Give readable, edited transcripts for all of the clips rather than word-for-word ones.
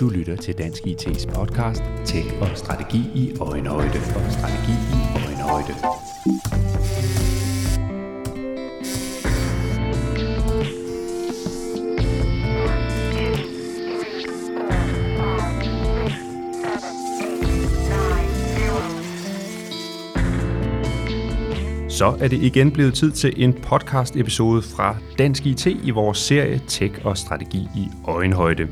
Du lytter til Dansk IT's podcast Tech og Strategi i Øjenhøjde. Så er det igen blevet tid til en podcast-episode fra Dansk IT i vores serie Tech og Strategi i Øjenhøjde.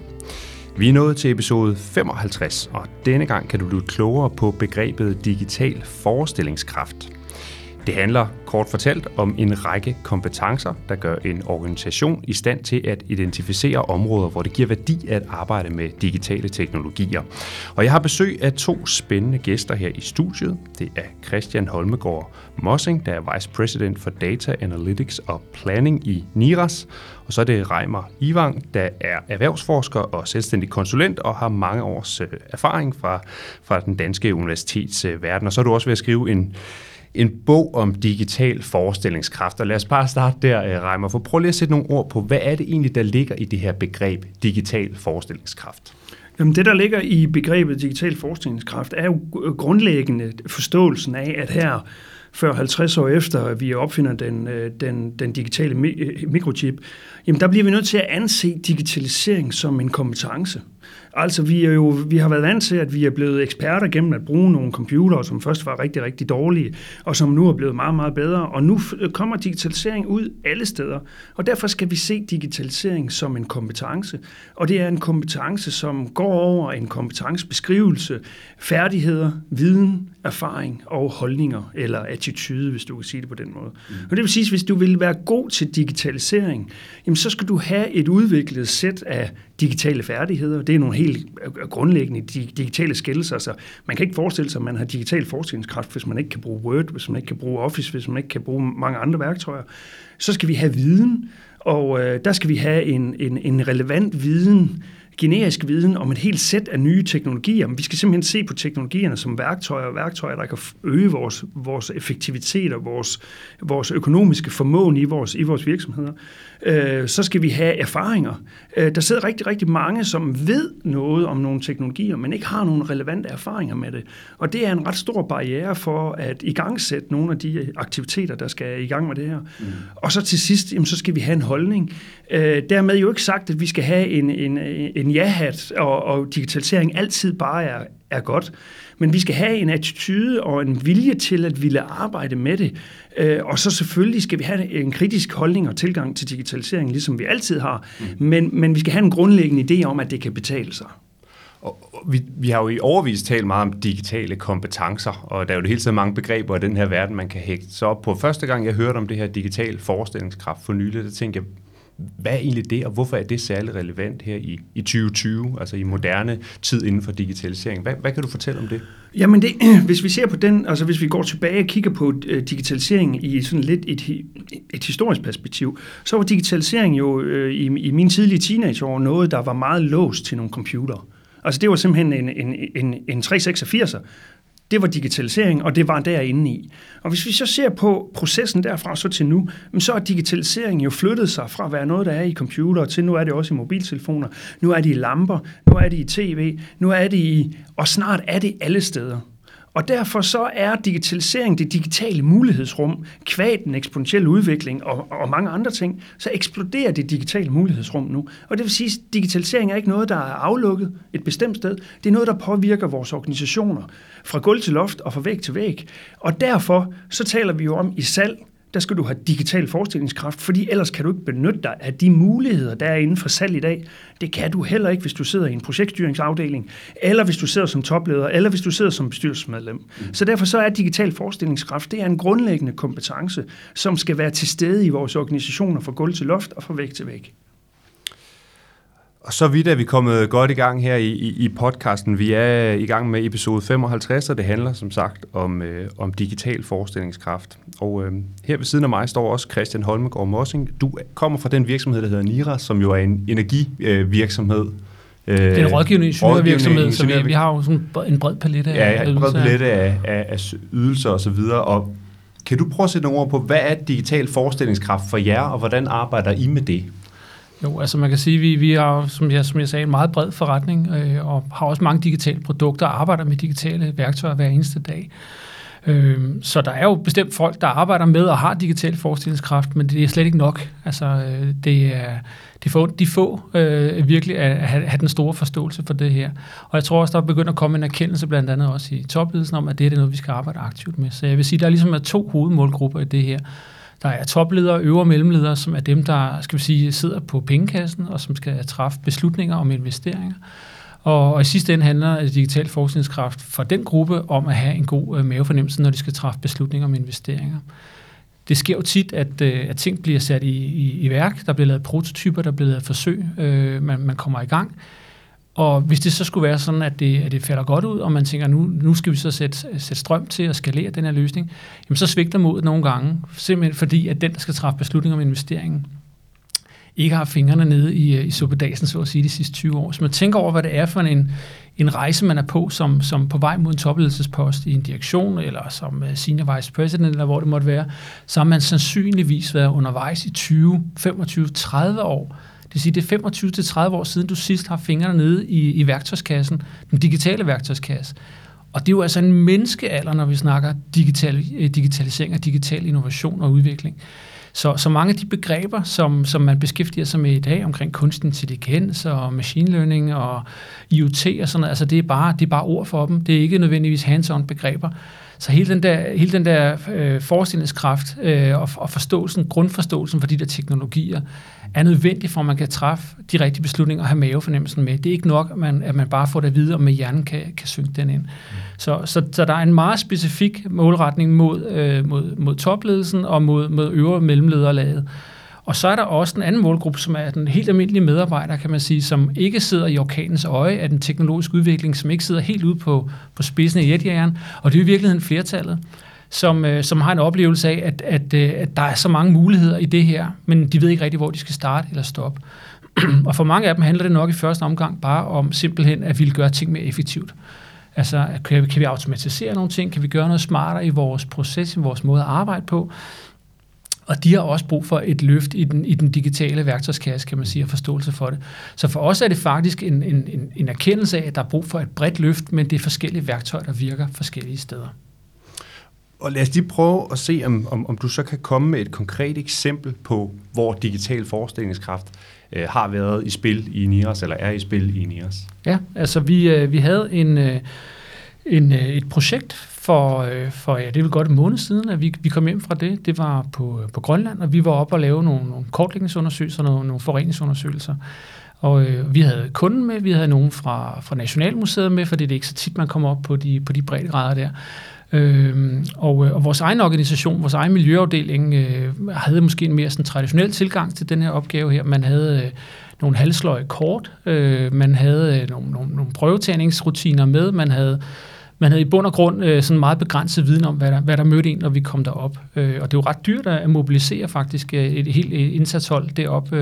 Vi er nået til episode 55, og denne gang kan du blive klogere på begrebet digital forestillingskraft. Det handler kort fortalt om en række kompetencer, der gør en organisation i stand til at identificere områder, hvor det giver værdi at arbejde med digitale teknologier. Og jeg har besøg af to spændende gæster her i studiet. Det er Christian Holmegård Mossing, der er Vice President for Data Analytics og Planning i NIRAS. Og så er det Reimer Ivang, der er erhvervsforsker og selvstændig konsulent og har mange års erfaring fra den danske universitetsverden. Og så er du også ved at skrive en bog om digital forestillingskraft. Og lad os bare starte der, Reimer, for prøv lige at sætte nogle ord på, hvad er det egentlig, der ligger i det her begreb digital forestillingskraft? Jamen det, der ligger i begrebet digital forestillingskraft, er jo grundlæggende forståelsen af, at her før 50 år efter vi opfinder den digitale mikrochip, jamen der bliver vi nødt til at anse digitalisering som en kompetence. Altså vi har været vant til, at vi er blevet eksperter gennem at bruge nogle computere, som først var rigtig, rigtig dårlige, og som nu er blevet meget, meget bedre. Og nu kommer digitalisering ud alle steder, og derfor skal vi se digitalisering som en kompetence. Og det er en kompetence, som går over en kompetencebeskrivelse, færdigheder, viden, erfaring og holdninger, eller attitude, hvis du kan sige det på den måde. Og det vil sige, at hvis du vil være god til digitalisering, jamen så skal du have et udviklet sæt af digitale færdigheder. Det er nogle helt grundlæggende digitale skillelser. Altså, man kan ikke forestille sig, at man har digital forestillingskraft, hvis man ikke kan bruge Word, hvis man ikke kan bruge Office, hvis man ikke kan bruge mange andre værktøjer. Så skal vi have viden, og der skal vi have en relevant viden, generisk viden om et helt sæt af nye teknologier. Vi skal simpelthen se på teknologierne som værktøjer, og værktøjer, der kan øge vores effektivitet og vores økonomiske formåen i vores virksomheder. Så skal vi have erfaringer. Der sidder rigtig, rigtig mange, som ved noget om nogle teknologier, men ikke har nogen relevante erfaringer med det. Og det er en ret stor barriere for at igangsætte nogle af de aktiviteter, der skal i gang med det her. Mm. Og så til sidst, jamen, så skal vi have en holdning. Dermed jo ikke sagt, at vi skal have en ja-hat, og digitalisering altid bare er godt. Men vi skal have en attitude og en vilje til at ville arbejde med det. Og så selvfølgelig skal vi have en kritisk holdning og tilgang til digitalisering, ligesom vi altid har. Men vi skal have en grundlæggende idé om, at det kan betale sig. Og vi har jo i overvis talt meget om digitale kompetencer, og der er jo det hele tiden mange begreber i den her verden, man kan hægte. Så på første gang, jeg hørte om det her digital forestillingskraft for nylig, der tænkte jeg, hvad er egentlig det, og hvorfor er det særlig relevant her i 2020, altså i moderne tid inden for digitalisering? Hvad kan du fortælle om det? Jamen det, hvis vi ser på den, altså hvis vi går tilbage og kigger på digitalisering i sådan lidt et historisk perspektiv, så var digitalisering jo i mine tidlige teenageår noget, der var meget låst til nogle computere. Altså det var simpelthen en 386'er. Det var digitalisering, og det var derinde i. Og hvis vi så ser på processen derfra så til nu, så er digitaliseringen jo flyttet sig fra at være noget, der er i computere, til nu er det også i mobiltelefoner, nu er det i lamper, nu er det i tv, nu er det i... og snart er det alle steder. Og derfor så er digitalisering, det digitale mulighedsrum, kvad den eksponentielle udvikling og mange andre ting, så eksploderer det digitale mulighedsrum nu. Og det vil sige, at digitalisering er ikke noget, der er aflukket et bestemt sted. Det er noget, der påvirker vores organisationer fra gulv til loft og fra væg til væg. Og derfor så taler vi jo om i salg, der skal du have digital forestillingskraft, fordi ellers kan du ikke benytte dig af de muligheder, der er inden for salg i dag. Det kan du heller ikke, hvis du sidder i en projektstyringsafdeling, eller hvis du sidder som topleder, eller hvis du sidder som bestyrelsesmedlem. Mm. Så derfor så er digital forestillingskraft, det er en grundlæggende kompetence, som skal være til stede i vores organisationer fra gulv til loft og fra væg til væg. Og så vidt er vi kommet godt i gang her i podcasten. Vi er i gang med episode 55, og det handler som sagt om digital forestillingskraft. Og her ved siden af mig står også Christian Holmegård Mossing. Du kommer fra den virksomhed, der hedder NIRAS, som jo er en energivirksomhed. Det er en rådgivende ingeniørvirksomhed, så vi har jo sådan en bred palette af ydelser og så videre. Og kan du prøve at sætte nogle ord på, hvad er digital forestillingskraft for jer, og hvordan arbejder I med det? Jo, altså man kan sige, at vi har, som jeg sagde, en meget bred forretning, og har også mange digitale produkter og arbejder med digitale værktøjer hver eneste dag. Så der er jo bestemt folk, der arbejder med og har digital forestillingskraft, men det er slet ikke nok. Altså, det er virkelig at have den store forståelse for det her. Og jeg tror også, der er begyndt at komme en erkendelse, blandt andet også i topledelsen, om, at det er noget, vi skal arbejde aktivt med. Så jeg vil sige, at der ligesom er to hovedmålgrupper i det her. Der er topledere, øvre og mellemledere, som er dem, der skal vi sige, sidder på pengekassen og som skal træffe beslutninger om investeringer. Og i sidste ende handler digital forskningskraft for den gruppe om at have en god mavefornemmelse, når de skal træffe beslutninger om investeringer. Det sker jo tit, at ting bliver sat i værk. Der bliver lavet prototyper, der bliver lavet forsøg. Man kommer i gang. Og hvis det så skulle være sådan, at det falder godt ud, og man tænker, nu skal vi så sætte strøm til at skalere den her løsning, jamen så svigter modet nogle gange, simpelthen fordi, at den, der skal træffe beslutninger om investeringen, ikke har fingrene nede i suppedasen, så at sige, de sidste 20 år. Så man tænker over, hvad det er for en rejse, man er på, som på vej mod en topledelsespost i en direktion, eller som senior vice president, eller hvor det måtte være, så har man sandsynligvis været undervejs i 20, 25, 30 år. Det vil sige, det er 25-30 år siden, du sidst har fingrene nede i værktøjskassen, den digitale værktøjskasse. Og det er jo altså en menneskealder, når vi snakker digitalisering og digital innovation og udvikling. Så mange af de begreber, som man beskæftiger sig med i dag omkring kunstig intelligens og machine learning og IoT og sådan noget, altså det er bare ord for dem. Det er ikke nødvendigvis hands-on begreber. Så hele den der forestillingskraft og forståelsen, grundforståelsen for de der teknologier, er nødvendig for, at man kan træffe de rigtige beslutninger og have mavefornemmelsen med. Det er ikke nok, at man bare får det at vide, og med hjernen kan synge den ind. Så der er en meget specifik målretning mod topledelsen og mod øvre mellemlederlaget. Og så er der også en anden målgruppe, som er den helt almindelige medarbejder, kan man sige, som ikke sidder i orkanens øje af den teknologiske udvikling, som ikke sidder helt ude på spidsen af jetjageren, og det er i virkeligheden flertallet, som har en oplevelse af, at der er så mange muligheder i det her, men de ved ikke rigtig, hvor de skal starte eller stoppe. Og for mange af dem handler det nok i første omgang bare om simpelthen at ville gøre ting mere effektivt. Altså, kan vi automatisere nogle ting? Kan vi gøre noget smartere i vores proces, i vores måde at arbejde på? Og de har også brug for et løft i den digitale værktøjskasse, kan man sige, og forståelse for det. Så for os er det faktisk en erkendelse af, at der er brug for et bredt løft, men det er forskellige værktøjer, der virker forskellige steder. Og lad os lige prøve at se, om du så kan komme med et konkret eksempel på, hvor digital forestillingskraft har været i spil i NIRAS, eller er i spil i NIRAS. Ja, altså vi havde et projekt for ja, det er vel godt en måned siden, at vi kom hjem fra det. Det var på Grønland, og vi var oppe og lave nogle kortlægningsundersøgelser, nogle forureningsundersøgelser. Og vi havde kunden med, vi havde nogen fra Nationalmuseet med, for det er ikke så tit, man kommer op på de brede grader der. Og vores egen organisation, vores egen miljøafdeling, havde måske en mere sådan traditionel tilgang til den her opgave her. Man havde nogle halvsløje kort, man havde nogle prøvetagningsrutiner med, man havde i bund og grund sådan meget begrænset viden om, hvad der mødte en, når vi kom derop. Og det er jo ret dyrt at mobilisere faktisk et helt indsatshold derop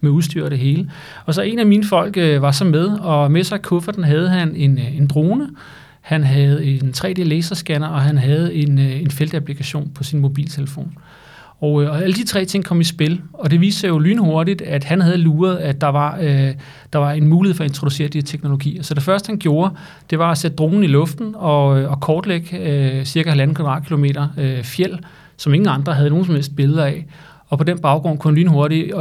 med udstyr og det hele. Og så en af mine folk var så med, og med sig i kufferten havde han en drone, han havde en 3D-laserscanner, og han havde en feltapplikation på sin mobiltelefon. Og alle de tre ting kom i spil, og det viste sig jo lynhurtigt, at han havde luret, at der var en mulighed for at introducere de her teknologier. Så det første, han gjorde, det var at sætte dronen i luften og kortlægge cirka 1,5 kvadratkilometer fjeld, som ingen andre havde nogen som helst billeder af. Og på den baggrund kunne han lynhurtigt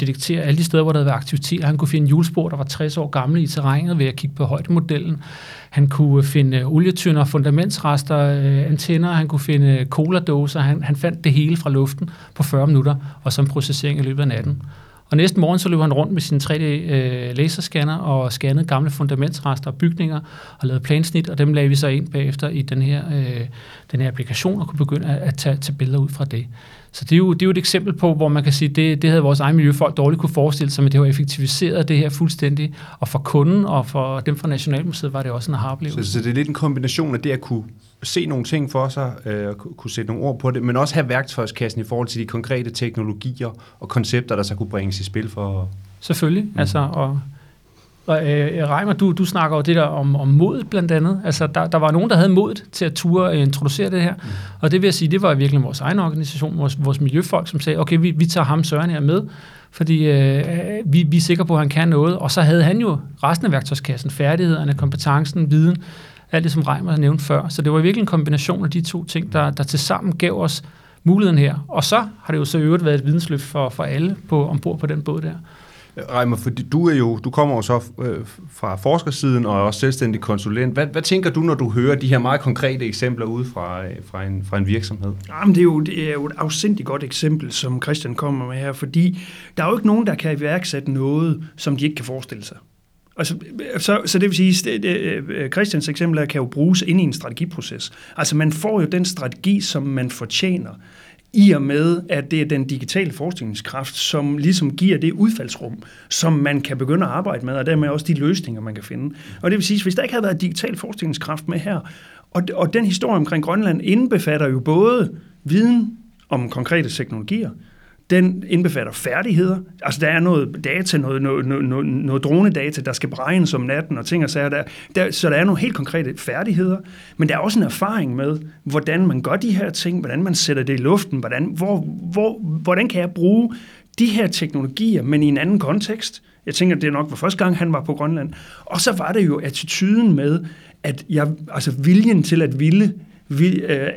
detektere alle de steder, hvor der havde været aktivitet. Han kunne finde hjulspor, der var 60 år gamle i terrænet, ved at kigge på højdemodellen. Han kunne finde olietønder, fundamentsrester, antenner. Han kunne finde coladåser. Han fandt det hele fra luften på 40 minutter, og som processering i løbet af natten. Og næste morgen så løb han rundt med sin 3D-laserscanner og scannede gamle fundamentsrester og bygninger og lavede plansnit, og dem lagde vi så ind bagefter i den her applikation og kunne begynde at tage billeder ud fra det. Så det er jo et eksempel på, hvor man kan sige, det havde vores egen miljøfolk dårligt kunne forestille sig, men det var effektiviseret det her fuldstændig, og for kunden og for dem fra Nationalmuseet var det også en aha-oplevelse. Så det er lidt en kombination af det at kunne se nogle ting for sig, kunne sætte nogle ord på det, men også have værktøjskassen i forhold til de konkrete teknologier og koncepter, der så kunne bringes i spil for... Selvfølgelig, altså, og Reimer, du snakker jo det der om modet blandt andet. Altså, der var nogen, der havde modet til at ture introducere det her. Mm. Og det vil jeg sige, det var virkelig vores egen organisation, vores miljøfolk, som sagde, okay, vi tager ham Søren her med, fordi vi er sikre på, at han kan noget. Og så havde han jo resten af værktøjskassen, færdighederne, kompetencen, viden, alt det, som Reimer nævnte før. Så det var virkelig en kombination af de to ting, der tilsammen gav os muligheden her. Og så har det jo så i øvrigt været et vidensløft for alle ombord på den båd der. Reimer, fordi du kommer jo så fra forskersiden og er også selvstændig konsulent. Hvad tænker du, når du hører de her meget konkrete eksempler ude fra en virksomhed? Jamen, det er jo et afsindigt godt eksempel, som Christian kommer med her, fordi der er jo ikke nogen, der kan iværksætte noget, som de ikke kan forestille sig. Så det vil sige, at Christians eksempler kan jo bruges inde i en strategiproces. Altså, man får jo den strategi, som man fortjener, i og med, at det er den digitale forskningskraft, som ligesom giver det udfaldsrum, som man kan begynde at arbejde med, og dermed også de løsninger, man kan finde. Og det vil sige, at hvis der ikke havde været digital forskningskraft med her, og den historie omkring Grønland indbefatter jo både viden om konkrete teknologier, den indbefatter færdigheder, altså der er noget data, noget dronedata, der skal beregnes om natten og ting og sager der, så der er nogle helt konkrete færdigheder, men der er også en erfaring med, hvordan man gør de her ting, hvordan man sætter det i luften, hvordan kan jeg bruge de her teknologier, men i en anden kontekst. Jeg tænker, det nok var første gang, han var på Grønland. Og så var det jo attituden med, at viljen til at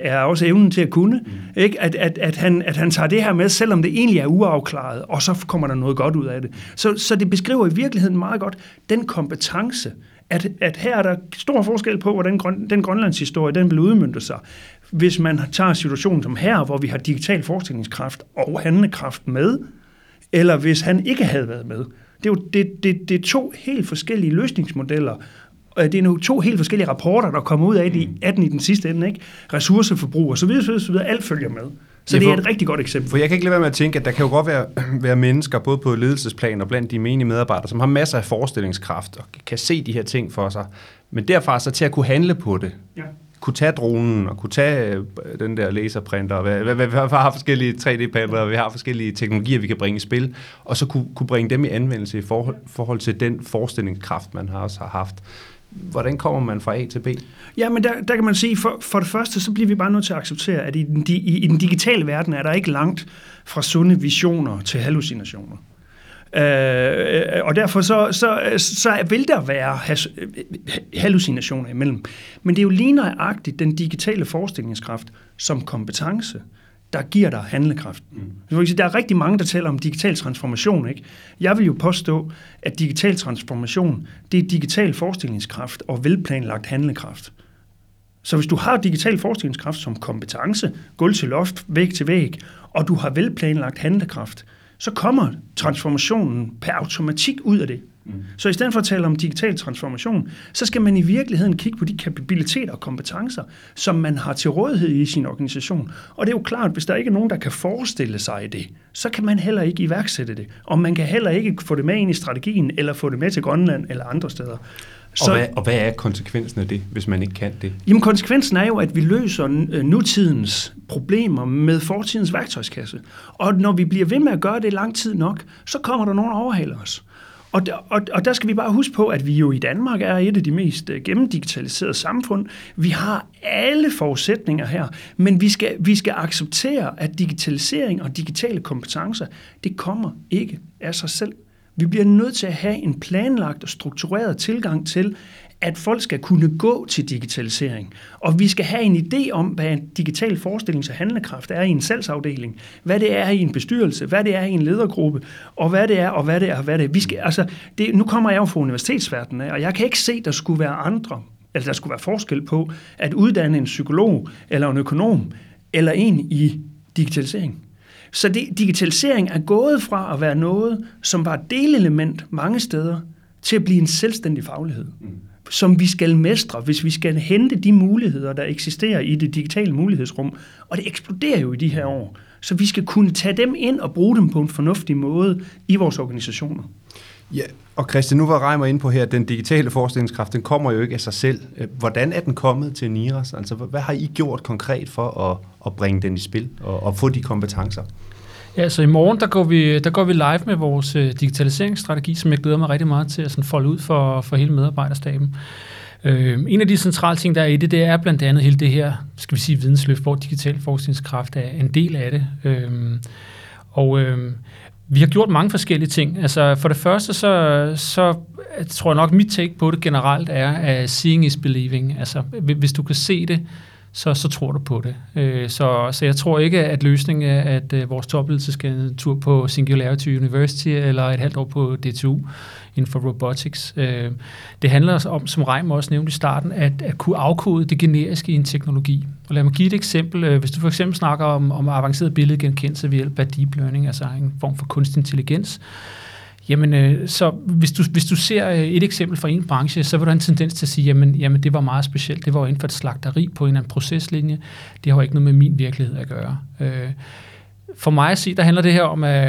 er også evnen til at kunne, ikke? At han tager det her med, selvom det egentlig er uafklaret, og så kommer der noget godt ud af det. Så det beskriver i virkeligheden meget godt den kompetence, at her er der stor forskel på, hvordan den grønlandshistorie, den vil udmønte sig. Hvis man tager situationen som her, hvor vi har digital forskningskraft og handlekraft med, eller hvis han ikke havde været med. Det er to helt forskellige løsningsmodeller. Det er nu to helt forskellige rapporter, der kommer ud af det i den sidste ende, ikke? Ressourceforbrug og så videre, alt følger med. Så det er et rigtig godt eksempel. For jeg kan ikke lade være med at tænke, at der kan jo godt være mennesker, både på ledelsesplan og blandt de menige medarbejdere, som har masser af forestillingskraft og kan se de her ting for sig. Men derfra så til at kunne handle på det, kunne tage dronen og kunne tage den der laserprinter, vi har forskellige 3D-printere, vi har forskellige teknologier, vi kan bringe i spil, og så kunne bringe dem i anvendelse i forhold til den forestillingskraft, man også har haft. Hvordan kommer man fra A til B? Ja, men der kan man sige, for det første, så bliver vi bare nødt til at acceptere, at i den digitale verden er der ikke langt fra sunde visioner til hallucinationer. Og derfor så vil der være hallucinationer imellem. Men det er jo lige nøjagtigt den digitale forestillingskraft som kompetence, der giver dig handlekraften. Der er rigtig mange, der taler om digital transformation, ikke? Jeg vil jo påstå, at digital transformation, det er digital forestillingskraft og velplanlagt handlekraft. Så hvis du har digital forestillingskraft som kompetence, gulv til loft, væg til væg, og du har velplanlagt handlekraft, så kommer transformationen per automatik ud af det. Så i stedet for at tale om digital transformation, så skal man i virkeligheden kigge på de kapabiliteter og kompetencer, som man har til rådighed i sin organisation. Og det er jo klart, at hvis der ikke er nogen, der kan forestille sig det, så kan man heller ikke iværksætte det. Og man kan heller ikke få det med ind i strategien, eller få det med til Grønland eller andre steder. Hvad er konsekvensen af det, hvis man ikke kan det? Jamen, konsekvensen er jo, at vi løser nutidens problemer med fortidens værktøjskasse. Og når vi bliver ved med at gøre det lang tid nok, så kommer der nogen, der overhaler os. Og der skal vi bare huske på, at vi jo i Danmark er et af de mest gennemdigitaliserede samfund. Vi har alle forudsætninger her, men vi skal acceptere, at digitalisering og digitale kompetencer, det kommer ikke af sig selv. Vi bliver nødt til at have en planlagt og struktureret tilgang til, at folk skal kunne gå til digitalisering. Og vi skal have en idé om, hvad en digital forestillings- og handlekraft er i en salgsafdeling, hvad det er i en bestyrelse, hvad det er i en ledergruppe, og hvad det er. Nu kommer jeg jo fra universitetsverdenen, og jeg kan ikke se, at der skulle være der skulle være forskel på at uddanne en psykolog eller en økonom eller en i digitalisering. Så digitalisering er gået fra at være noget, som var et delelement mange steder, til at blive en selvstændig faglighed, som vi skal mestre, hvis vi skal hente de muligheder, der eksisterer i det digitale mulighedsrum. Og det eksploderer jo i de her år. Så vi skal kunne tage dem ind og bruge dem på en fornuftig måde i vores organisationer. Ja, og Christian, nu var Reimer inde på her, at den digitale forestillingskraft, den kommer jo ikke af sig selv. Hvordan er den kommet til NIRAS? Altså, hvad har I gjort konkret for at bringe den i spil og få de kompetencer? Ja, så i morgen, der går vi live med vores digitaliseringsstrategi, som jeg glæder mig rigtig meget til at sådan folde ud for hele medarbejderstaben. En af de centrale ting, der er i det, det er blandt andet hele det her, skal vi sige, vidensløft, hvor digital forskningskraft er en del af det. Vi har gjort mange forskellige ting. Altså for det første, så tror jeg nok, mit take på det generelt er, seeing is believing. Altså hvis du kan se det, så tror du på det. Så jeg tror ikke, at løsningen er, at vores topledelse skal en tur på Singularity University eller et halvt år på DTU inden for robotics. Det handler om, som Reimer også nævnte i starten, at kunne afkode det generiske i en teknologi. Og lad mig give et eksempel. Hvis du for eksempel snakker om avanceret billedgenkendelse ved hjælp af deep learning, altså en form for kunstig intelligens, jamen, så hvis du ser et eksempel fra en branche, så vil du have en tendens til at sige, jamen det var meget specielt, det var inden for et slagteri på en eller anden proceslinje, det har jo ikke noget med min virkelighed at gøre. For mig at se, der handler det her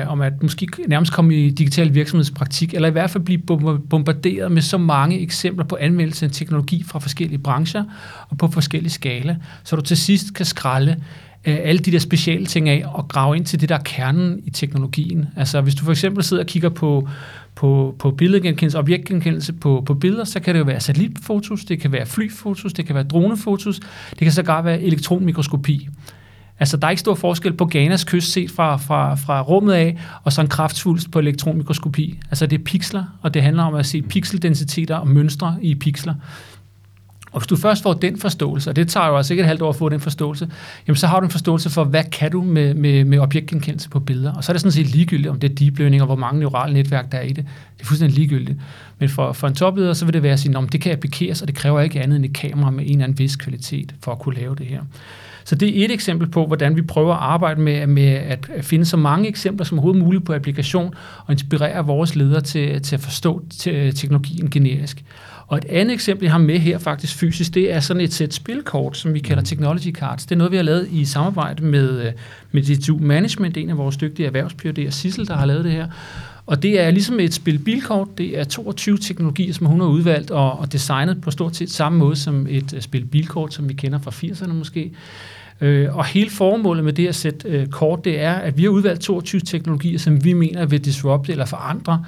om at måske nærmest komme i digital virksomhedspraktik, eller i hvert fald blive bombarderet med så mange eksempler på anvendelse af teknologi fra forskellige brancher og på forskellige skala, så du til sidst kan skralde alle de der speciale ting af og grave ind til det, der er kernen i teknologien. Altså hvis du for eksempel sidder og kigger på billedgenkendelse, objektgenkendelse på billeder, så kan det jo være satellitfotos, det kan være flyfotos, det kan være dronefotos, det kan sågar være elektronmikroskopi. Altså der er ikke stor forskel på Ghanas kyst set fra rummet af, og så en kraftsvulst på elektronmikroskopi. Altså det er pixler, og det handler om at se pixeldensiteter og mønstre i pixler. Og hvis du først får den forståelse, og det tager jo altså ikke et halvt år at få den forståelse, jamen så har du en forståelse for, hvad kan du med objektgenkendelse på billeder. Og så er det sådan set ligegyldigt, om det er deep learning og hvor mange neurale netværk, der er i det. Det er fuldstændig ligegyldigt. Men for en topleder, så vil det være at sige, at det kan applikeres, og det kræver ikke andet end et kamera med en eller anden vis kvalitet for at kunne lave det her. Så det er et eksempel på, hvordan vi prøver at arbejde med at finde så mange eksempler som overhovedet muligt på applikation, og inspirere vores ledere til at forstå teknologien generisk. Og et andet eksempel, jeg har med her faktisk fysisk, det er sådan et sæt spilkort, som vi kalder Technology Cards. Det er noget, vi har lavet i samarbejde med DTU Management, en af vores dygtige erhvervspionerer, Sissel, der har lavet det her. Og det er ligesom et spilbilkort. Det er 22 teknologier, som hun har udvalgt og designet på stort set samme måde som et spilbilkort, som vi kender fra 80'erne måske. Og hele formålet med det her sæt kort, det er, at vi har udvalgt 22 teknologier, som vi mener vil disrupte eller forandre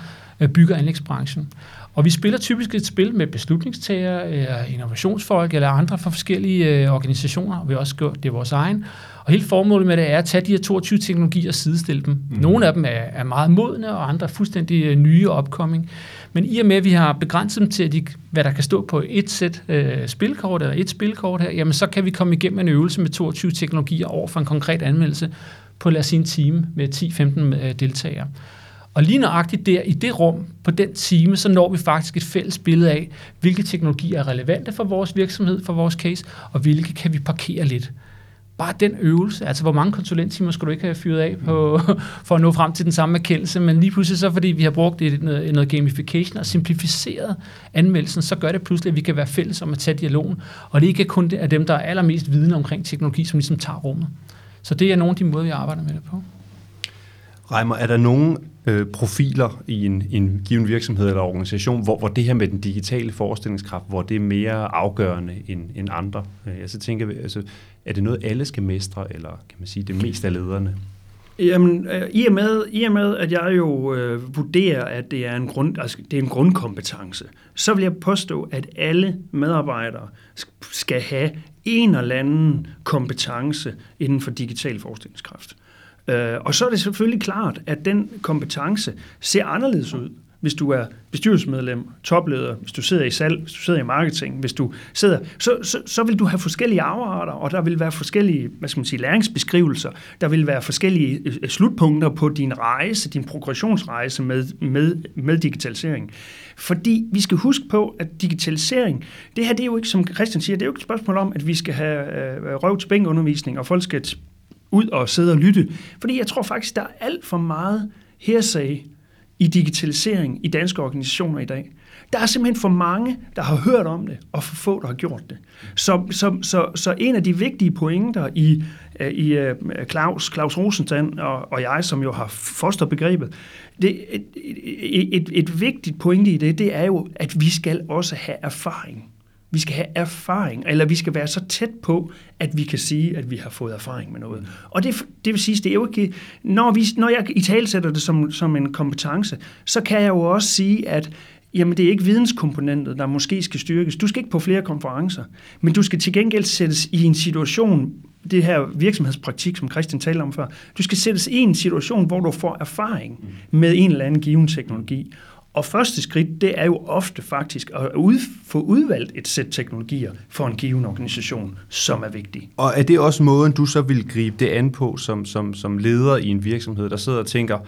bygge- og anlægsbranchen. Og vi spiller typisk et spil med beslutningstagere, innovationsfolk eller andre fra forskellige organisationer, og vi har også gjort det er vores egen. Og hele formålet med det er at tage de her 22 teknologier og sidestille dem. Nogle af dem er meget modne, og andre er fuldstændig nye opkoming. Men i og med, at vi har begrænset dem til, hvad der kan stå på et sæt spilkort eller et spilkort her, jamen så kan vi komme igennem en øvelse med 22 teknologier over for en konkret anmeldelse på, lad os sige, en time med 10-15 deltagere. Og lige nøjagtigt der, i det rum, på den time, så når vi faktisk et fælles billede af, hvilke teknologier er relevante for vores virksomhed, for vores case, og hvilke kan vi parkere lidt. Bare den øvelse, altså hvor mange konsulenttimer skulle du ikke have fyret af på, for at nå frem til den samme erkendelse, men lige pludselig så, fordi vi har brugt noget gamification og simplificeret anmeldelsen, så gør det pludselig, at vi kan være fælles om at tage dialogen, og det ikke er kun af dem, der er allermest vidne omkring teknologi, som ligesom tager rummet. Så det er nogle af de måder, vi arbejder med det på. Reimer, er der nogle profiler i en given virksomhed eller organisation, hvor det her med den digitale forestillingskraft, hvor det er mere afgørende end andre? Jeg så tænker, altså, er det noget, alle skal mestre, eller kan man sige, det mest af lederne? Jamen, i og med at jeg jo vurderer, at det er en grundkompetence, så vil jeg påstå, at alle medarbejdere skal have en eller anden kompetence inden for digital forestillingskraft. Og så er det selvfølgelig klart, at den kompetence ser anderledes ud, hvis du er bestyrelsesmedlem, topleder, hvis du sidder i salg, hvis du sidder i marketing, hvis du sidder, så vil du have forskellige afarter, og der vil være forskellige, hvad skal man sige, læringsbeskrivelser, der vil være forskellige slutpunkter på din rejse, din progressionsrejse med digitalisering. Fordi vi skal huske på, at digitalisering, det her, det er jo ikke, som Christian siger, det er jo ikke et spørgsmål om, at vi skal have røv-til-bænk-undervisning, og folk skal ud og sidde og lytte. Fordi jeg tror faktisk, der er alt for meget hearsay i digitalisering i danske organisationer i dag. Der er simpelthen for mange, der har hørt om det, og for få, der har gjort det. Så en af de vigtige pointer i Claus Rosenstand og jeg, som jo har fosterbegrebet, et vigtigt pointe i det er jo, at vi skal også have erfaring Vi skal have erfaring, eller vi skal være så tæt på, at vi kan sige, at vi har fået erfaring med noget. Og det vil sige, det er jo ikke... Når jeg italesætter det som en kompetence, så kan jeg jo også sige, at jamen, det er ikke videnskomponentet, der måske skal styrkes. Du skal ikke på flere konferencer, men du skal til gengæld sættes i en situation... Det her virksomhedspraktik, som Christian talte om før, du skal sættes i en situation, hvor du får erfaring med en eller anden given teknologi. Og første skridt, det er jo ofte faktisk at få udvalgt et sæt teknologier for en given organisation, som er vigtig. Og er det også måden, du så vil gribe det an på som leder i en virksomhed, der sidder og tænker,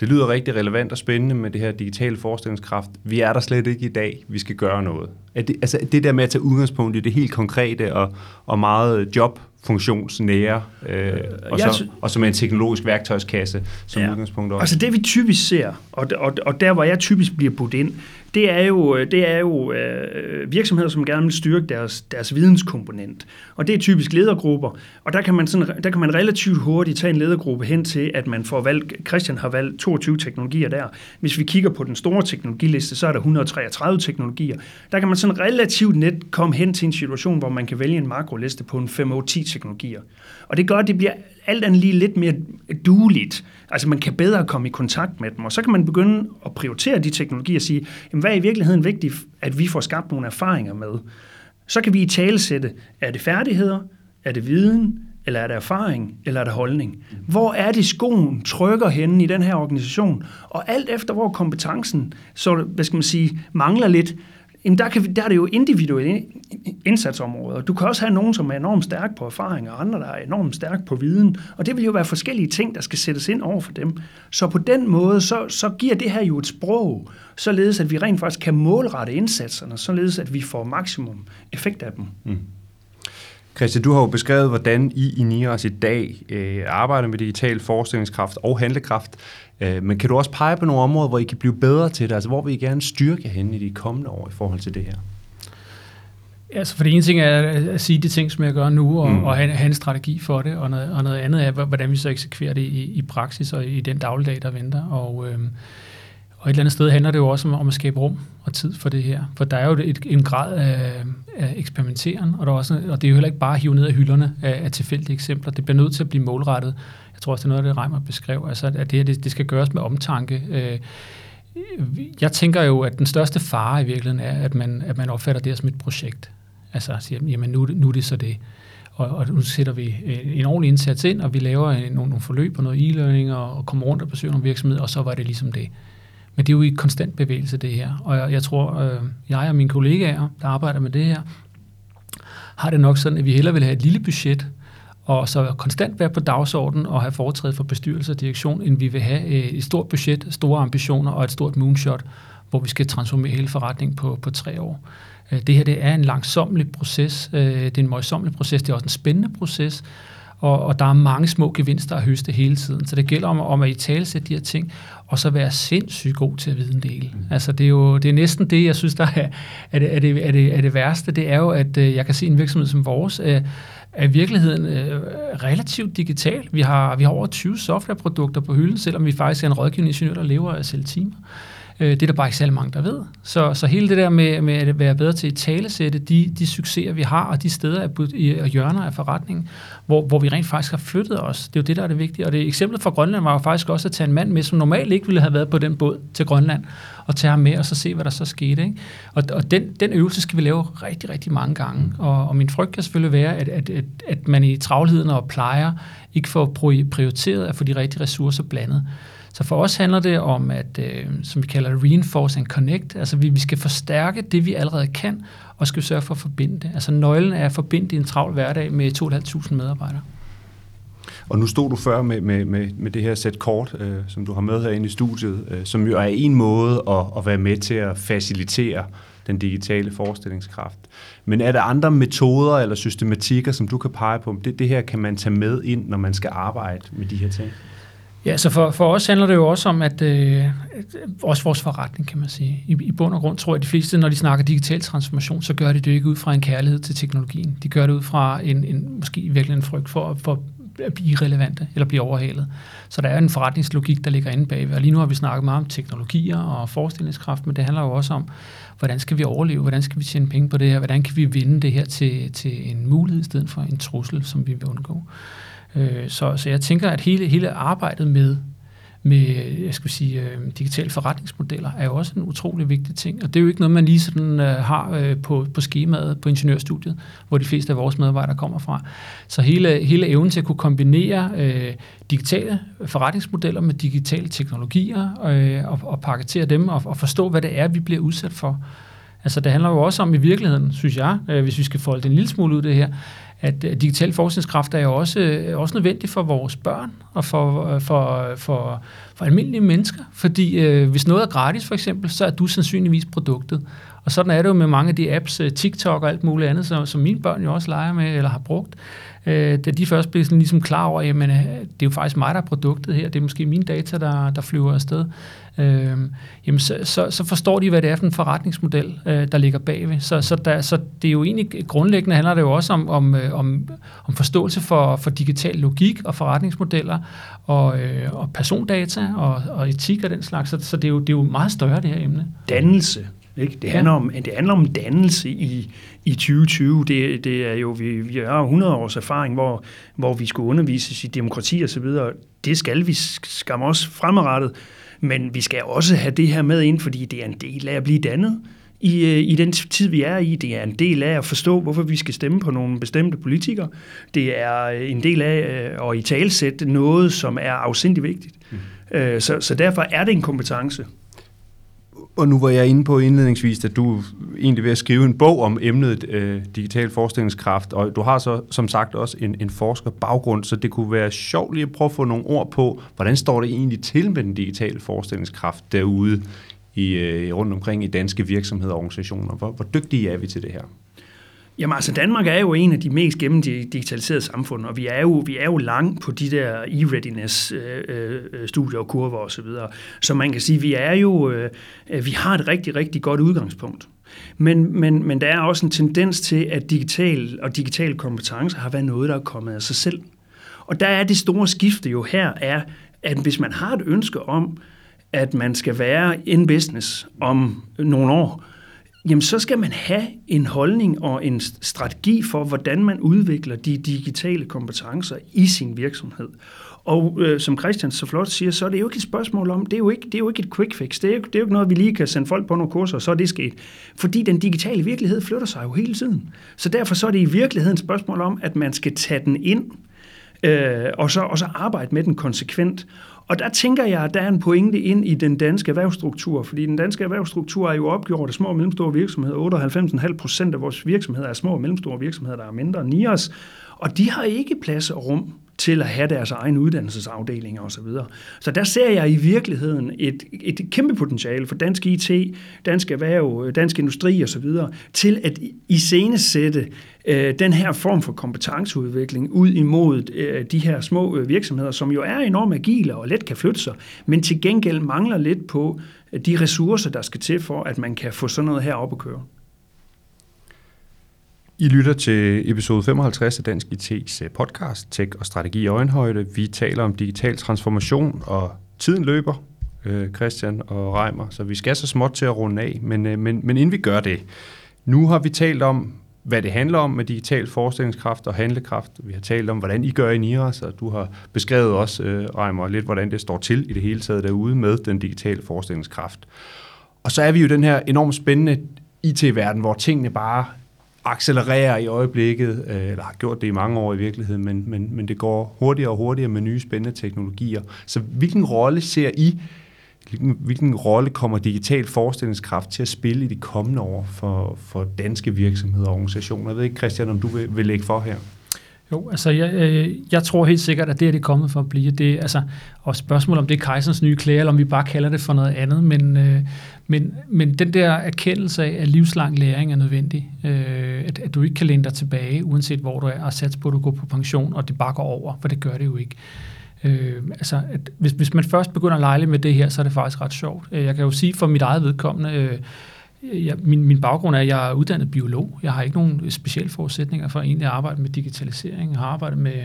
det lyder rigtig relevant og spændende med det her digitale forestillingskraft. Vi er der slet ikke i dag. Vi skal gøre noget. Altså det der med at tage udgangspunkt i det helt konkrete og meget jobfunktionsnære, og som en teknologisk værktøjskasse som udgangspunkt også. Altså det vi typisk ser, og der hvor jeg typisk bliver budt ind, det er jo virksomheder, som gerne vil styrke deres videnskomponent. Og det er typisk ledergrupper, og der kan man relativt hurtigt tage en ledergruppe hen til, at man får valgt, Christian har valgt 22 teknologier der. Hvis vi kigger på den store teknologiliste, så er der 133 teknologier. Der kan man sådan relativt net komme hen til en situation, hvor man kan vælge en makroliste på en 5-10 teknologier. Og det gør, at det bliver alt andet lige lidt mere dueligt. Altså man kan bedre komme i kontakt med dem, og så kan man begynde at prioritere de teknologier og sige, jamen, hvad er i virkeligheden vigtigt, at vi får skabt nogle erfaringer med? Så kan vi italesætte, er det færdigheder, er det viden, eller er det erfaring, eller er det holdning? Hvor er det skoen trykker henne i den her organisation? Og alt efter, hvor kompetencen så, hvad skal man sige, mangler lidt, jamen der er det jo individuelle indsatsområder. Du kan også have nogen, som er enormt stærk på erfaring, og andre, der er enormt stærk på viden. Og det vil jo være forskellige ting, der skal sættes ind over for dem. Så på den måde, så giver det her jo et sprog, således at vi rent faktisk kan målrette indsatserne, således at vi får maksimum effekt af dem. Mm. Christian, du har jo beskrevet, hvordan I NIRAS i dag arbejder med digital forestillingskraft og handlekraft. Men kan du også pege på nogle områder, hvor I kan blive bedre til det? Altså, hvor vil I gerne styrke henne i de kommende år i forhold til det her? Altså, for det ene ting er at sige de ting, som jeg gør nu, og have en strategi for det, og noget andet er, hvordan vi så eksekverer det i praksis og i den dagligdag, der venter. Og et eller andet sted handler det jo også om at skabe rum og tid for det her. For der er jo en grad af eksperimenteren, og det er jo heller ikke bare at hive ned af hylderne af tilfældige eksempler. Det bliver nødt til at blive målrettet. Jeg tror også, det er noget af det, Reimer beskrev, altså, at det her det skal gøres med omtanke. Jeg tænker jo, at den største fare i virkeligheden er, at man opfatter det her som et projekt. Altså at sige, jamen nu er det så det. Og nu sætter vi en ordentlig indsats ind, og vi laver nogle forløb og noget e-learning, og kommer rundt og besøger nogle virksomheder, og så var det ligesom det. Men det er jo i konstant bevægelse, det her. Og jeg tror, jeg og mine kollegaer, der arbejder med det her, har det nok sådan, at vi hellere vil have et lille budget, og så konstant være på dagsordenen og have foretræde for bestyrelse og direktion, end vi vil have et stort budget, store ambitioner og et stort moonshot, hvor vi skal transformere hele forretningen på 3 år. Det her det er en langsommelig proces, det er en møjsommelig proces, det er også en spændende proces, og der er mange små gevinster at høste hele tiden. Så det gælder om at italesætte de her ting, og så være sindssygt god til at vide en del. Altså det er næsten det, jeg synes, der er det værste. Det er jo, at jeg kan se en virksomhed som vores, er i virkeligheden relativt digital. Vi har over 20 softwareprodukter på hylden, selvom vi faktisk er en rådgivende ingeniør, der lever af at sælge timer. Det er der bare ikke særlig mange, der ved. Så hele det der med at være bedre til at talesætte de succeser, vi har, og de steder og hjørner af forretningen, hvor vi rent faktisk har flyttet os. Det er jo det, der er det vigtige. Og det eksemplet fra Grønland var jo faktisk også at tage en mand med, som normalt ikke ville have været på den båd til Grønland, og tage ham med og så se, hvad der så skete. Ikke? Og den øvelse skal vi lave rigtig, rigtig mange gange. Og min frygt kan selvfølgelig være, at man i travlheden og plejer ikke får prioriteret at få de rigtige ressourcer blandet. Så for os handler det om, at, som vi kalder reinforce and connect, altså vi skal forstærke det, vi allerede kan, og skal sørge for at forbinde det. Altså nøglen er at forbinde en travl hverdag med 2.500 medarbejdere. Og nu stod du før med det her sæt kort, som du har med herinde i studiet, som jo er en måde at være med til at facilitere den digitale forestillingskraft. Men er der andre metoder eller systematikker, som du kan pege på? Det her kan man tage med ind, når man skal arbejde med de her ting? Ja, så for os handler det jo også om, at også vores forretning, kan man sige. I bund og grund tror jeg, at de fleste, når de snakker digital transformation, så gør de det ikke ud fra en kærlighed til teknologien. De gør det ud fra en måske virkelig en frygt for blive irrelevante eller blive overhalet. Så der er en forretningslogik, der ligger inde bagved. Og lige nu har vi snakket meget om teknologier og forestillingskraft, men det handler jo også om, hvordan skal vi overleve, hvordan skal vi tjene penge på det her, hvordan kan vi vinde det her til en mulighed i stedet for en trussel, som vi vil undgå. Så jeg tænker, at hele arbejdet med jeg skal sige, digitale forretningsmodeller, er jo også en utrolig vigtig ting. Og det er jo ikke noget, man lige sådan har på skemaet på ingeniørstudiet, hvor de fleste af vores medarbejdere kommer fra. Så hele evnen til at kunne kombinere digitale forretningsmodeller med digitale teknologier og paketere dem og forstå, hvad det er, vi bliver udsat for. Altså det handler jo også om i virkeligheden, synes jeg, hvis vi skal folde det en lille smule ud det her, at digital forskningskraft er jo også nødvendig for vores børn og for almindelige mennesker. Fordi hvis noget er gratis for eksempel, så er du sandsynligvis produktet. Og sådan er det jo med mange af de apps, TikTok og alt muligt andet, som mine børn jo også leger med eller har brugt. Da de først blev sådan ligesom klar over, jamen det er jo faktisk mig, der er produktet her, det er måske mine data, der flyver afsted. Jamen så forstår de, hvad det er for en forretningsmodel, der ligger bagved. Så det er jo egentlig grundlæggende handler det jo også om forståelse for digital logik og forretningsmodeller og persondata og etik og den slags. Så det er jo meget større, det her emne. Dannelse. Det handler om dannelse i 2020. Det er jo, vi har 100 års erfaring, hvor vi skulle undervises i demokrati og så videre. Det skal vi skamme os fremadrettet, men vi skal også have det her med ind, fordi det er en del af at blive dannet i den tid, vi er i. Det er en del af at forstå, hvorfor vi skal stemme på nogle bestemte politikere. Det er en del af at italesætte noget, som er afsindig vigtigt. Så derfor er det en kompetence. Og nu var jeg inde på indledningsvis, at du egentlig ved at skrive en bog om emnet digital forestillingskraft, og du har så som sagt også en forskerbaggrund, så det kunne være sjovt lige at prøve at få nogle ord på, hvordan står det egentlig til med den digitale forestillingskraft derude rundt omkring i danske virksomheder og organisationer? Hvor dygtige er vi til det her? Jamen altså, Danmark er jo en af de mest gennemdigitaliserede samfund, og vi er jo langt på de der e-readiness-studier og kurver osv. Så man kan sige, vi har et rigtig, rigtig godt udgangspunkt. Men der er også en tendens til, at digitale kompetencer har været noget, der er kommet af sig selv. Og der er det store skifte jo her, er, at hvis man har et ønske om, at man skal være in business om nogle år, jamen så skal man have en holdning og en strategi for, hvordan man udvikler de digitale kompetencer i sin virksomhed. Og som Christian så flot siger, så er det jo ikke et spørgsmål om, det er jo ikke et quick fix, det er jo ikke noget, vi lige kan sende folk på nogle kurser, og så er det sket. Fordi den digitale virkelighed flytter sig jo hele tiden. Så derfor så er det i virkeligheden et spørgsmål om, at man skal tage den ind, og så arbejde med den konsekvent. Og der tænker jeg, at der er en pointe ind i den danske erhvervsstruktur, fordi den danske erhvervsstruktur er jo opgjort af små og mellemstore virksomheder. 98,5% af vores virksomheder er små og mellemstore virksomheder, der er mindre end NIRAS, og de har ikke plads og rum til at have deres egne uddannelsesafdelinger osv. Så der ser jeg i virkeligheden et kæmpe potentiale for dansk IT, dansk erhverv, dansk industri osv., til at iscenesætte den her form for kompetenceudvikling ud imod de her små virksomheder, som jo er enormt agile og let kan flytte sig, men til gengæld mangler lidt på de ressourcer, der skal til for, at man kan få sådan noget her op at køre. I lytter til episode 55 af Dansk IT's podcast, Tech og Strategi i Øjenhøjde. Vi taler om digital transformation, og tiden løber, Christian og Reimer, så vi skal så småt til at runde af, men inden vi gør det. Nu har vi talt om, hvad det handler om med digital forestillingskraft og handlekraft. Vi har talt om, hvordan I gør i NIRAS, og du har beskrevet også, Reimer, lidt hvordan det står til i det hele taget derude med den digitale forestillingskraft. Og så er vi jo den her enormt spændende IT-verden, hvor tingene bare accelererer i øjeblikket, eller har gjort det i mange år i virkeligheden, men det går hurtigere og hurtigere med nye spændende teknologier. Så hvilken rolle ser I, hvilken rolle kommer digital forestillingskraft til at spille i de kommende år for danske virksomheder og organisationer? Jeg ved ikke, Christian, om du vil lægge for her? Jo, altså jeg tror helt sikkert, at det er kommet for at blive. Det, altså, og spørgsmålet om det er kejserens nye klæder, eller om vi bare kalder det for noget andet, men den der erkendelse af, at livslang læring er nødvendig, at du ikke kan læne dig tilbage, uanset hvor du er, og satse på, at du går på pension, og det bare går over, for det gør det jo ikke. Altså, at hvis man først begynder at lege med det her, så er det faktisk ret sjovt. Jeg kan jo sige for mit eget vedkommende, Min baggrund er, at jeg er uddannet biolog. Jeg har ikke nogen specielle forudsætninger for egentlig at arbejde med digitalisering. Jeg har arbejdet med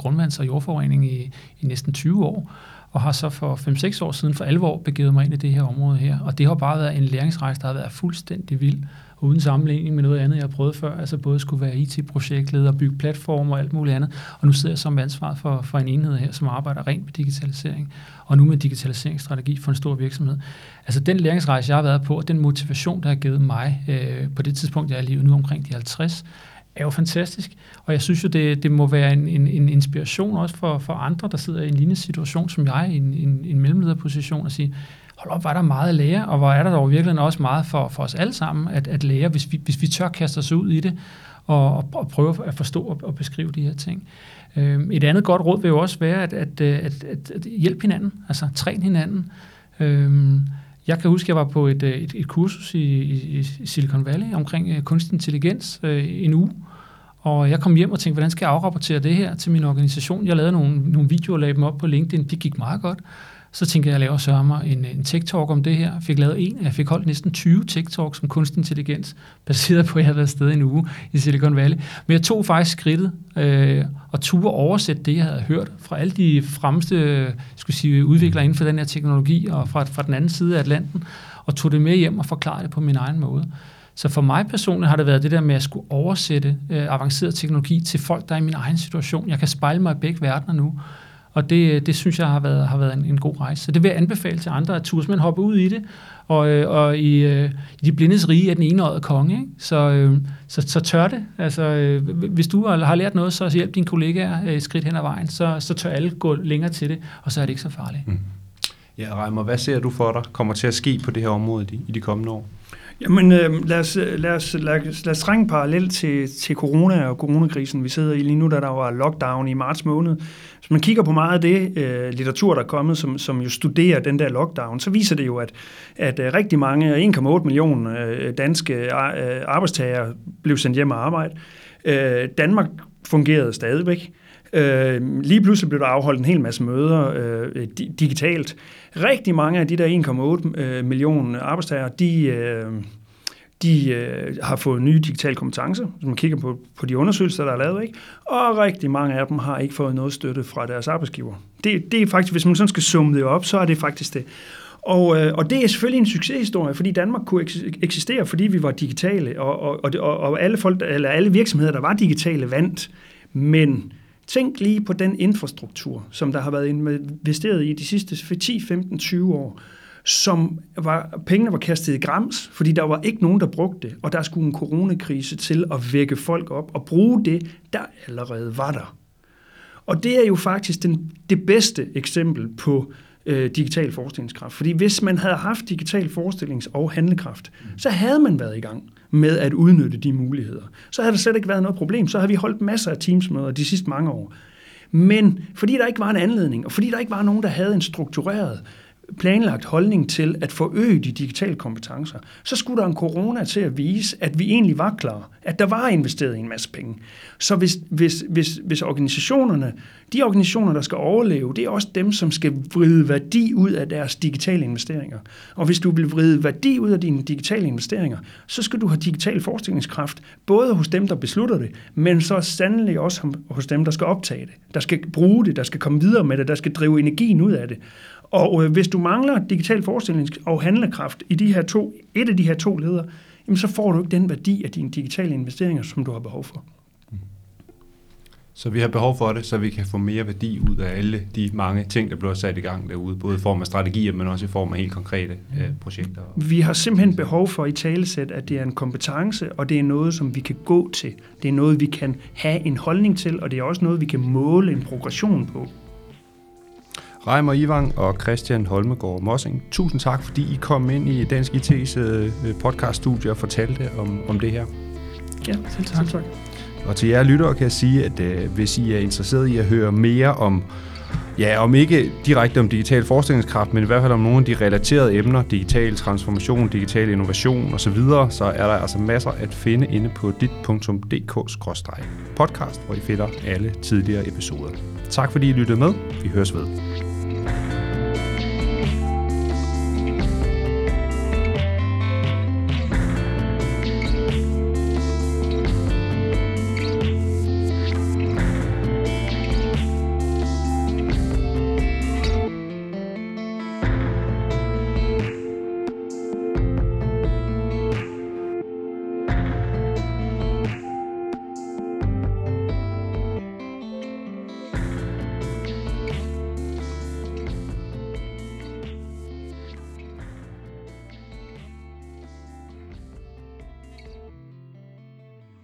grundvands- og jordforurening i næsten 20 år, og har så for 5-6 år siden for alvor begivet mig ind i det her område her. Og det har bare været en læringsrejse, der har været fuldstændig vild, og uden sammenligning med noget andet, jeg har prøvet før. Altså både skulle være IT-projektleder, bygge platformer og alt muligt andet. Og nu sidder jeg som ansvaret for en enhed her, som arbejder rent med digitalisering. Og nu med digitaliseringsstrategi for en stor virksomhed. Altså den læringsrejse, jeg har været på, og den motivation, der har givet mig på det tidspunkt, jeg er lige nu omkring de 50, er jo fantastisk, og jeg synes jo, det må være en inspiration også for andre, der sidder i en lignende situation som jeg, i en mellemlederposition, at sige, hold op, var der meget at lære, og hvor er der dog virkelig også meget for os alle sammen at lære, hvis vi tør kaste os ud i det, og prøve at forstå og beskrive de her ting. Et andet godt råd vil jo også være, at hjælpe hinanden, altså træn hinanden. Jeg kan huske, at jeg var på et kursus i Silicon Valley omkring kunstig intelligens en uge, og jeg kom hjem og tænkte, hvordan skal jeg afrapportere det her til min organisation? Jeg lavede nogle videoer og lagde dem op på LinkedIn, det gik meget godt. Så tænkte jeg, at jeg laver sørmer en tech-talk om det her. Jeg fik lavet en, jeg fik holdt næsten 20 tech-talks om kunstig intelligens, baseret på, at jeg havde været afsted en uge i Silicon Valley. Men jeg tog faktisk skridtet og turde oversætte det, jeg havde hørt fra alle de fremmeste udviklere inden for den her teknologi og fra den anden side af Atlanten, og tog det med hjem og forklarede det på min egen måde. Så for mig personligt har det været det der med at skulle oversætte avanceret teknologi til folk, der er i min egen situation. Jeg kan spejle mig i begge verdener nu. Og det synes jeg har været en god rejse. Så det vil jeg anbefale til andre, at tursmænd hopper ud i det, og i de blindes rige er den enøjede konge, ikke? Så tør det. Altså, hvis du har lært noget, så hjælp dine kollegaer et skridt hen ad vejen, så tør alle gå længere til det, og så er det ikke så farligt. Mm. Ja, Reimer, hvad ser du for dig kommer til at ske på det her område i de kommende år? Jamen, lad os trænge parallelt til corona og coronakrisen, vi sidder i lige nu, da der var lockdown i marts måned. Hvis man kigger på meget af det litteratur, der er kommet, som jo studerer den der lockdown, så viser det jo, at rigtig mange, 1,8 millioner danske arbejdstagere blev sendt hjem og arbejde. Danmark fungerede stadigvæk. Lige pludselig blev der afholdt en hel masse møder digitalt. Rigtig mange af de der 1,8 millioner arbejdstagere, de har fået nye digitale kompetencer, hvis man kigger på de undersøgelser, der er lavet, ikke? Og rigtig mange af dem har ikke fået noget støtte fra deres arbejdsgiver. Det er faktisk, hvis man sådan skal summe det op, så er det faktisk det. Og det er selvfølgelig en succeshistorie, fordi Danmark kunne eksistere, fordi vi var digitale, og alle virksomheder, der var digitale, vandt. Men tænk lige på den infrastruktur, som der har været investeret i de sidste 10, 15, 20 år, pengene var kastet i grams, fordi der var ikke nogen, der brugte det, og der skulle en coronakrise til at vække folk op og bruge det, der allerede var der. Og det er jo faktisk det bedste eksempel på digital forestillingskraft, fordi hvis man havde haft digital forestillings- og handlekraft, så havde man været i gang med at udnytte de muligheder. Så havde der slet ikke været noget problem. Så havde vi holdt masser af teamsmøder de sidste mange år. Men fordi der ikke var en anledning, og fordi der ikke var nogen, der havde en struktureret, planlagt holdning til at forøge de digitale kompetencer, så skulle der en corona til at vise, at vi egentlig var klar, at der var investeret en masse penge. Så hvis organisationerne, de organisationer, der skal overleve, det er også dem, som skal vride værdi ud af deres digitale investeringer. Og hvis du vil vride værdi ud af dine digitale investeringer, så skal du have digital forestillingskraft, både hos dem, der beslutter det, men så sandelig også hos dem, der skal optage det, der skal bruge det, der skal komme videre med det, der skal drive energien ud af det. Og hvis du mangler digital forestillings- og handlekraft i et af de her to leder, jamen så får du ikke den værdi af dine digitale investeringer, som du har behov for. Så vi har behov for det, så vi kan få mere værdi ud af alle de mange ting, der bliver sat i gang derude, både i form af strategier, men også i form af helt konkrete projekter. Vi har simpelthen behov for i talesæt, at det er en kompetence, og det er noget, som vi kan gå til. Det er noget, vi kan have en holdning til, og det er også noget, vi kan måle en progression på. Reimer Ivang og Christian Holmegård Mossing, tusind tak, fordi I kom ind i Dansk IT's podcaststudie og fortalte om det her. Ja, selv tak. Og til jer lyttere kan jeg sige, at hvis I er interesseret i at høre mere om, ja, om ikke direkte om digital forestillingskraft, men i hvert fald om nogle af de relaterede emner, digital transformation, digital innovation osv., så er der altså masser at finde inde på dit.dk/podcast, hvor I finder alle tidligere episoder. Tak fordi I lyttede med. Vi høres ved.